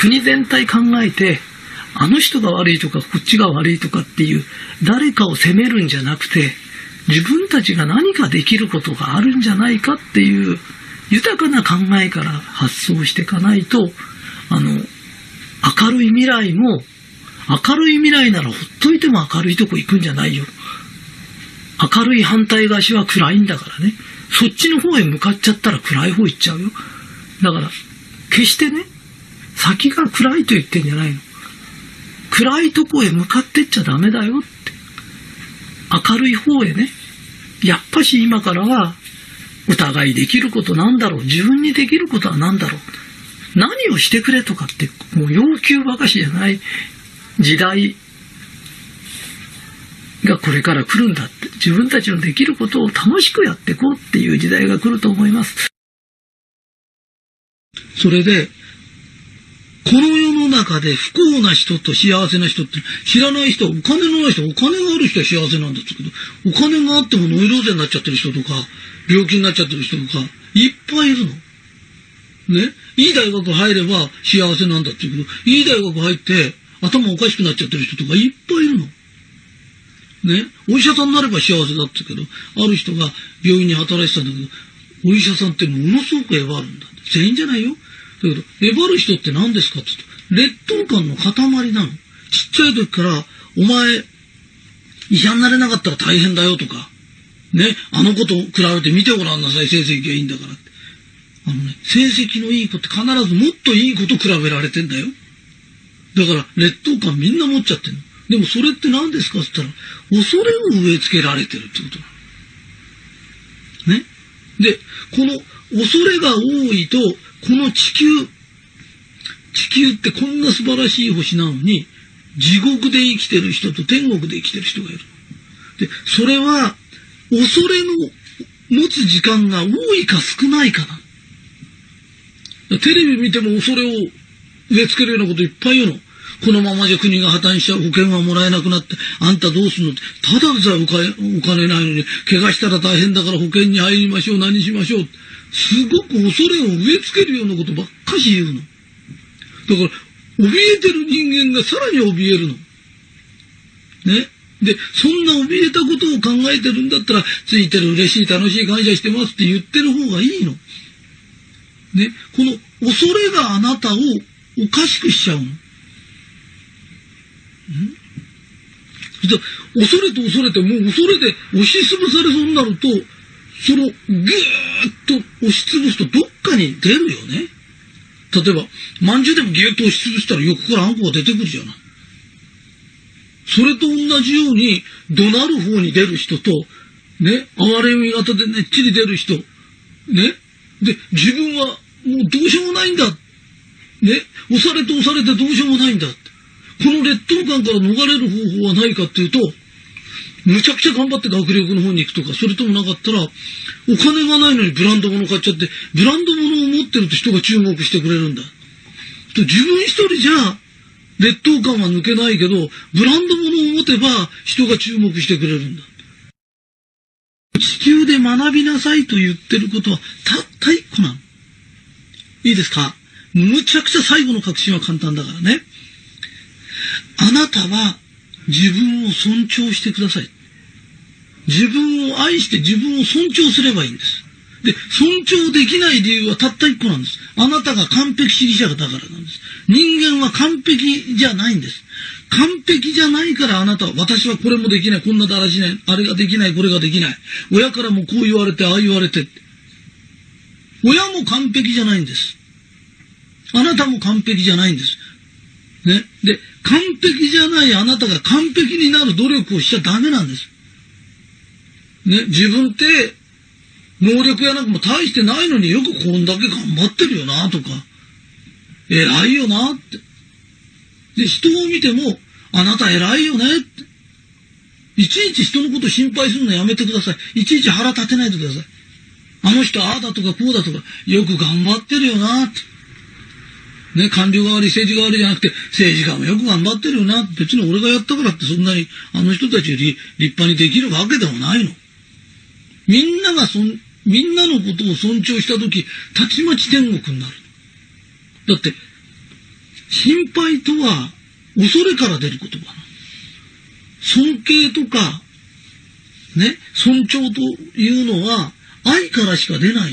国全体考えて、あの人が悪いとかこっちが悪いとかっていう誰かを責めるんじゃなくて、自分たちが何かできることがあるんじゃないかっていう豊かな考えから発想していかないと、明るい未来も、明るい未来ならほっといても明るいとこ行くんじゃないよ。明るい反対側は暗いんだからね。そっちの方へ向かっちゃったら暗い方行っちゃうよ。だから決してね、先が暗いと言ってんじゃないの。暗いとこへ向かってっちゃダメだよって。明るい方へね、やっぱし今からはお互いできることなんだろう、自分にできることは何だろう、何をしてくれとかってもう要求ばかしじゃない時代がこれから来るんだって、自分たちのできることを楽しくやっていこうっていう時代が来ると思います。それでこの世の中で不幸な人と幸せな人って、知らない人はお金のない人、お金がある人は幸せなんですけど、お金があってもノイローゼになっちゃってる人とか、病気になっちゃってる人とか、いっぱいいるの。ね。いい大学入れば幸せなんだっていうけど、いい大学入って頭おかしくなっちゃってる人とかいっぱいいるの。ね。お医者さんになれば幸せだって言うけど、ある人が病院に働いてたんだけど、お医者さんってものすごくエバるんだ。全員じゃないよ。だけど、えばる人って何ですかって言うと、劣等感の塊なの。ちっちゃい時から、お前、医者になれなかったら大変だよとか、ね、あの子と比べて見てごらんなさい、成績がいいんだからって。成績のいい子って必ずもっといい子と比べられてんだよ。だから、劣等感みんな持っちゃってるの。でもそれって何ですかって言ったら、恐れを植え付けられてるってことなの。ね。で、この恐れが多いと、この地球ってこんな素晴らしい星なのに、地獄で生きてる人と天国で生きてる人がいる。で、それは、恐れの持つ時間が多いか少ないかな。テレビ見ても恐れを植え付けるようなこといっぱい言うの。このままじゃ国が破綻しちゃう、保険はもらえなくなって、あんたどうすんのって、ただでさえお金ないのに、怪我したら大変だから保険に入りましょう、何しましょう。すごく恐れを植え付けるようなことばっかし言うの。だから、怯えてる人間がさらに怯えるの。ね。で、そんな怯えたことを考えてるんだったら、ついてる、嬉しい、楽しい、感謝してますって言ってる方がいいの。ね。この恐れがあなたをおかしくしちゃうの。じゃあ、恐れと恐れて、もう恐れで押しつぶされそうになると、その、ぐーっと押しつぶすとどっかに出るよね。例えば、まんじゅうでもぎゅーっと押しつぶしたら横からあんこが出てくるじゃない。それと同じように、怒鳴る方に出る人と、ね、哀れみ型でねっちり出る人、ね。で、自分はもうどうしようもないんだ。ね。押されて押されてどうしようもないんだ。この劣等感から逃れる方法はないかっていうと、むちゃくちゃ頑張って学力の方に行くとか、それともなかったら、お金がないのにブランド物買っちゃって、ブランド物を持ってると人が注目してくれるんだ。と自分一人じゃ、劣等感は抜けないけど、ブランド物を持てば人が注目してくれるんだ。地球で学びなさいと言ってることは、たった一個なの。いいですか？むちゃくちゃ最後の確信は簡単だからね。あなたは自分を尊重してください。自分を愛して自分を尊重すればいいんです。で、尊重できない理由はたった一個なんです。あなたが完璧主義者だからなんです。人間は完璧じゃないんです。完璧じゃないからあなたは、私はこれもできない、こんなだらしない、あれができない、これができない。親からもこう言われて、ああ言われて。親も完璧じゃないんです。あなたも完璧じゃないんです。ね。で、完璧じゃないあなたが完璧になる努力をしちゃダメなんです。ね。自分って、能力やなんかも大してないのによくこんだけ頑張ってるよなとか、偉いよなって。で、人を見ても、あなた偉いよねって。いちいち人のこと心配するのやめてください。いちいち腹立てないでください。あの人ああだとかこうだとか、よく頑張ってるよなって。ね、官僚代わり、政治代わりじゃなくて、政治家もよく頑張ってるよな。別に俺がやったからってそんなに、あの人たちより立派にできるわけでもないの。みんなのことを尊重したとき、たちまち天国になる。だって、心配とは恐れから出る言葉。尊敬とか、ね、尊重というのは愛からしか出ない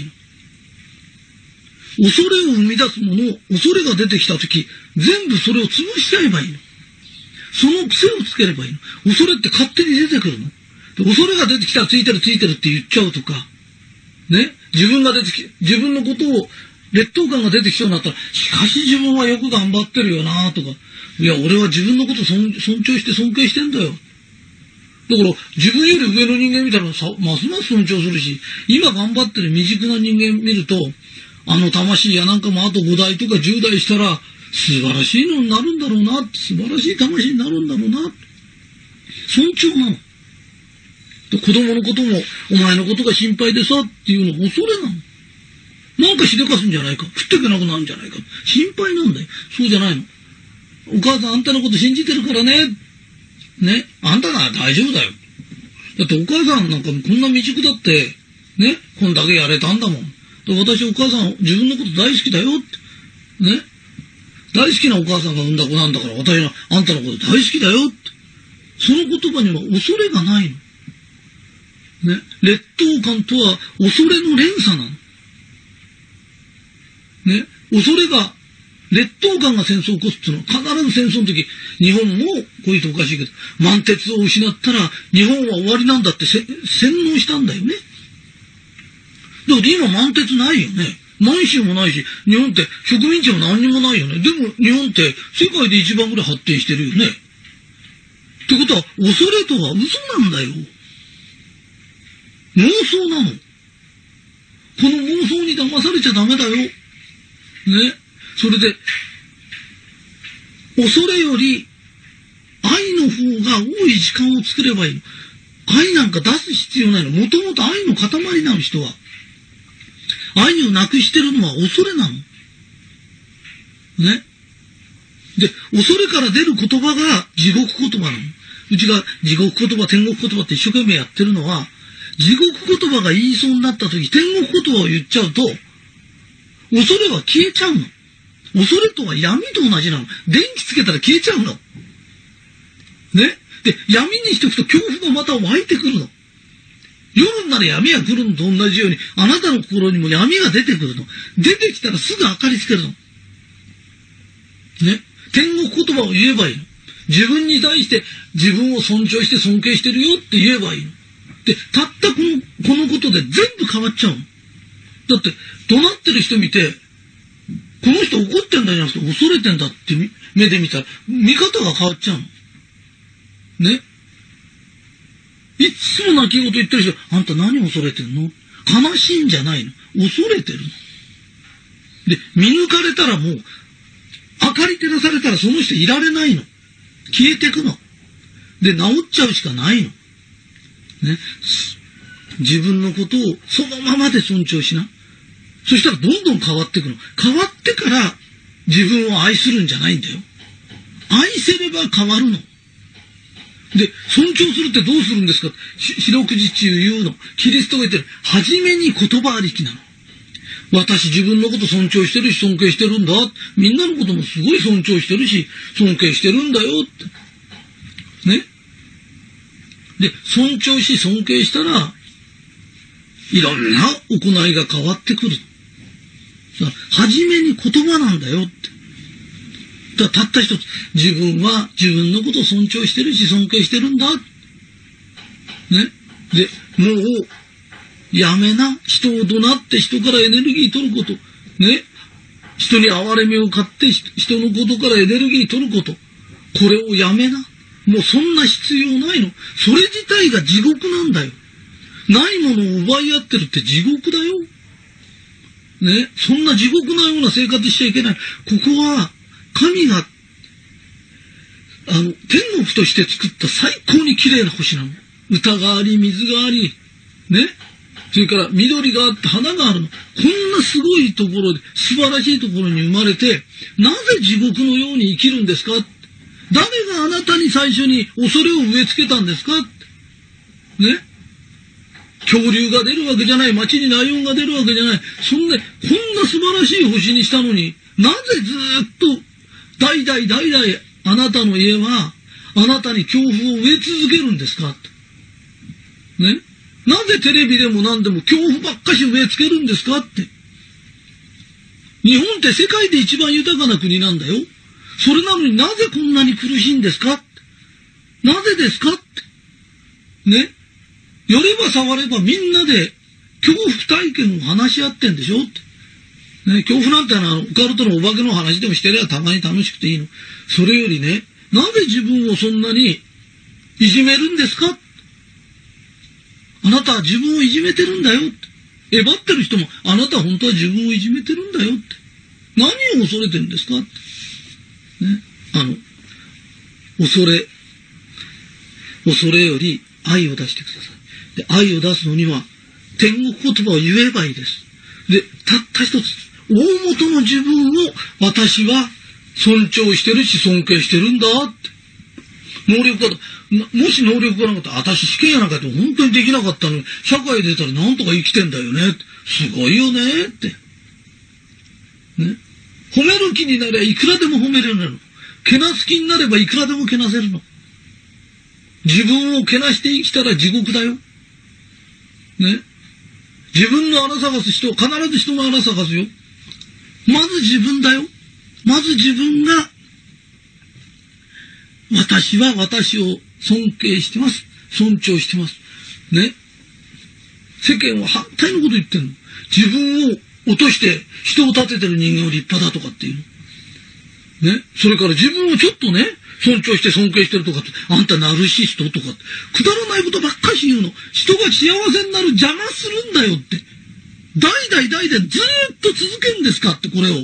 の。恐れを生み出すものを、恐れが出てきたとき、全部それを潰しちゃえばいいの。その癖をつければいいの。恐れって勝手に出てくるの。で、恐れが出てきたらついてるって言っちゃうとか、ね、自分のことを劣等感が出てきそうになったら、しかし自分はよく頑張ってるよなとか、いや、俺は自分のこと尊重して尊敬してんだよ。だから、自分より上の人間見たら、ますます尊重するし、今頑張ってる未熟な人間見ると、あの魂やなんかもあと5代とか10代したら素晴らしいのになるんだろうな、素晴らしい魂になるんだろうな、尊重なの。子供のこともお前のことが心配でさっていうの恐れなの。なんかしでかすんじゃないか、食っていけなくなるんじゃないか、心配なんだよ。そうじゃないの。お母さんあんたのこと信じてるからね。ね。あんたなら大丈夫だよ。だってお母さんなんかこんな未熟だって、ね。こんだけやれたんだもん。私お母さん自分のこと大好きだよってね、大好きなお母さんが産んだ子なんだから、私はあんたのこと大好きだよって、その言葉には恐れがないの、ね、劣等感とは恐れの連鎖なの、ね、恐れが劣等感が戦争を起こすっていうのは、必ず戦争の時、日本もこういうとおかしいけど、満鉄を失ったら日本は終わりなんだって洗脳したんだよね。だって今満鉄ないよね。満州もないし、日本って植民地も何にもないよね。でも日本って世界で一番ぐらい発展してるよね。ってことは、恐れとは嘘なんだよ。妄想なの。この妄想に騙されちゃダメだよ。ね。それで、恐れより愛の方が多い時間を作ればいいの。愛なんか出す必要ないの。もともと愛の塊なの、人は。愛をなくしてるのは恐れなの。ね。で、恐れから出る言葉が地獄言葉なの。うちが地獄言葉、天国言葉って一生懸命やってるのは、地獄言葉が言いそうになった時、天国言葉を言っちゃうと、恐れは消えちゃうの。恐れとは闇と同じなの。電気つけたら消えちゃうの。ね。で、闇にしておくと恐怖がまた湧いてくるの。夜になら闇が来るのと同じように、あなたの心にも闇が出てくるの。出てきたらすぐ明かりつけるの。ね。天国言葉を言えばいいの。自分に対して自分を尊重して尊敬してるよって言えばいいの。で、たったこのことで全部変わっちゃうの。だって、怒鳴ってる人見て、この人怒ってんだじゃなくて恐れてんだって目で見たら、見方が変わっちゃうの。ね。いつも泣き言言ってる人、あんた何恐れてんの？悲しいんじゃないの。恐れてるの。で、見抜かれたらもう、明かり照らされたらその人いられないの。消えてくの。で、治っちゃうしかないの。ね。自分のことをそのままで尊重しな。そしたらどんどん変わってくの。変わってから自分を愛するんじゃないんだよ。愛せれば変わるの。で、尊重するってどうするんですか？四六時中言うの。キリストが言ってる。はじめに言葉ありきなの。私自分のこと尊重してるし、尊敬してるんだ。みんなのこともすごい尊重してるし、尊敬してるんだよって。ね。で、尊重し尊敬したら、いろんな行いが変わってくる。はじめに言葉なんだよって。たった一つ、自分は自分のことを尊重してるし尊敬してるんだ。ね。で、もう、やめな。人を怒鳴って人からエネルギー取ること。ね。人に憐れみを買って人のことからエネルギー取ること。これをやめな。もうそんな必要ないの。それ自体が地獄なんだよ。ないものを奪い合ってるって地獄だよ。ね。そんな地獄なような生活しちゃいけない。ここは、神が、天国として作った最高に綺麗な星なの。歌があり、水があり、ね。それから緑があって花があるの。こんなすごいところで、素晴らしいところに生まれて、なぜ地獄のように生きるんですか？誰があなたに最初に恐れを植え付けたんですか？ね。恐竜が出るわけじゃない。街にライオンが出るわけじゃない。そんな、こんな素晴らしい星にしたのに、なぜずっと、代々代々あなたの家はあなたに恐怖を植え続けるんですかと。ね。なぜテレビでも何でも恐怖ばっかし植え付けるんですかって。日本って世界で一番豊かな国なんだよ。それなのになぜこんなに苦しいんですかって。なぜですかって。ね。寄れば触ればみんなで恐怖体験を話し合ってんでしょって。ね、恐怖なんてのはオカルトのお化けの話でもしてればたまに楽しくていいの。それよりね、なぜ自分をそんなにいじめるんですか？あなたは自分をいじめてるんだよって。えばってる人も、あなたは本当は自分をいじめてるんだよって。何を恐れてるんですかって。ね。恐れより愛を出してください。で、愛を出すのには、天国言葉を言えばいいです。で、たった一つ。大元の自分を私は尊重してるし尊敬してるんだって。能力が、もし能力がなかったら、私試験やなんかで本当にできなかったのに、社会出たらなんとか生きてんだよね。すごいよねって。ね。褒める気になればいくらでも褒めれるの。けなす気になればいくらでもけなせるの。自分をけなして生きたら地獄だよ。ね。自分の穴探す人は必ず人の穴探すよ。まず自分だよ。まず自分が、私は私を尊敬してます。尊重してます。ね。世間は反対のこと言ってるの。自分を落として人を立ててる人間は立派だとかっていうの。ね。それから自分をちょっとね、尊重して尊敬してるとかって、あんたナルシストとかって、くだらないことばっかし言うの。人が幸せになる邪魔するんだよって。代々ずーっと続けるんですかって、これを。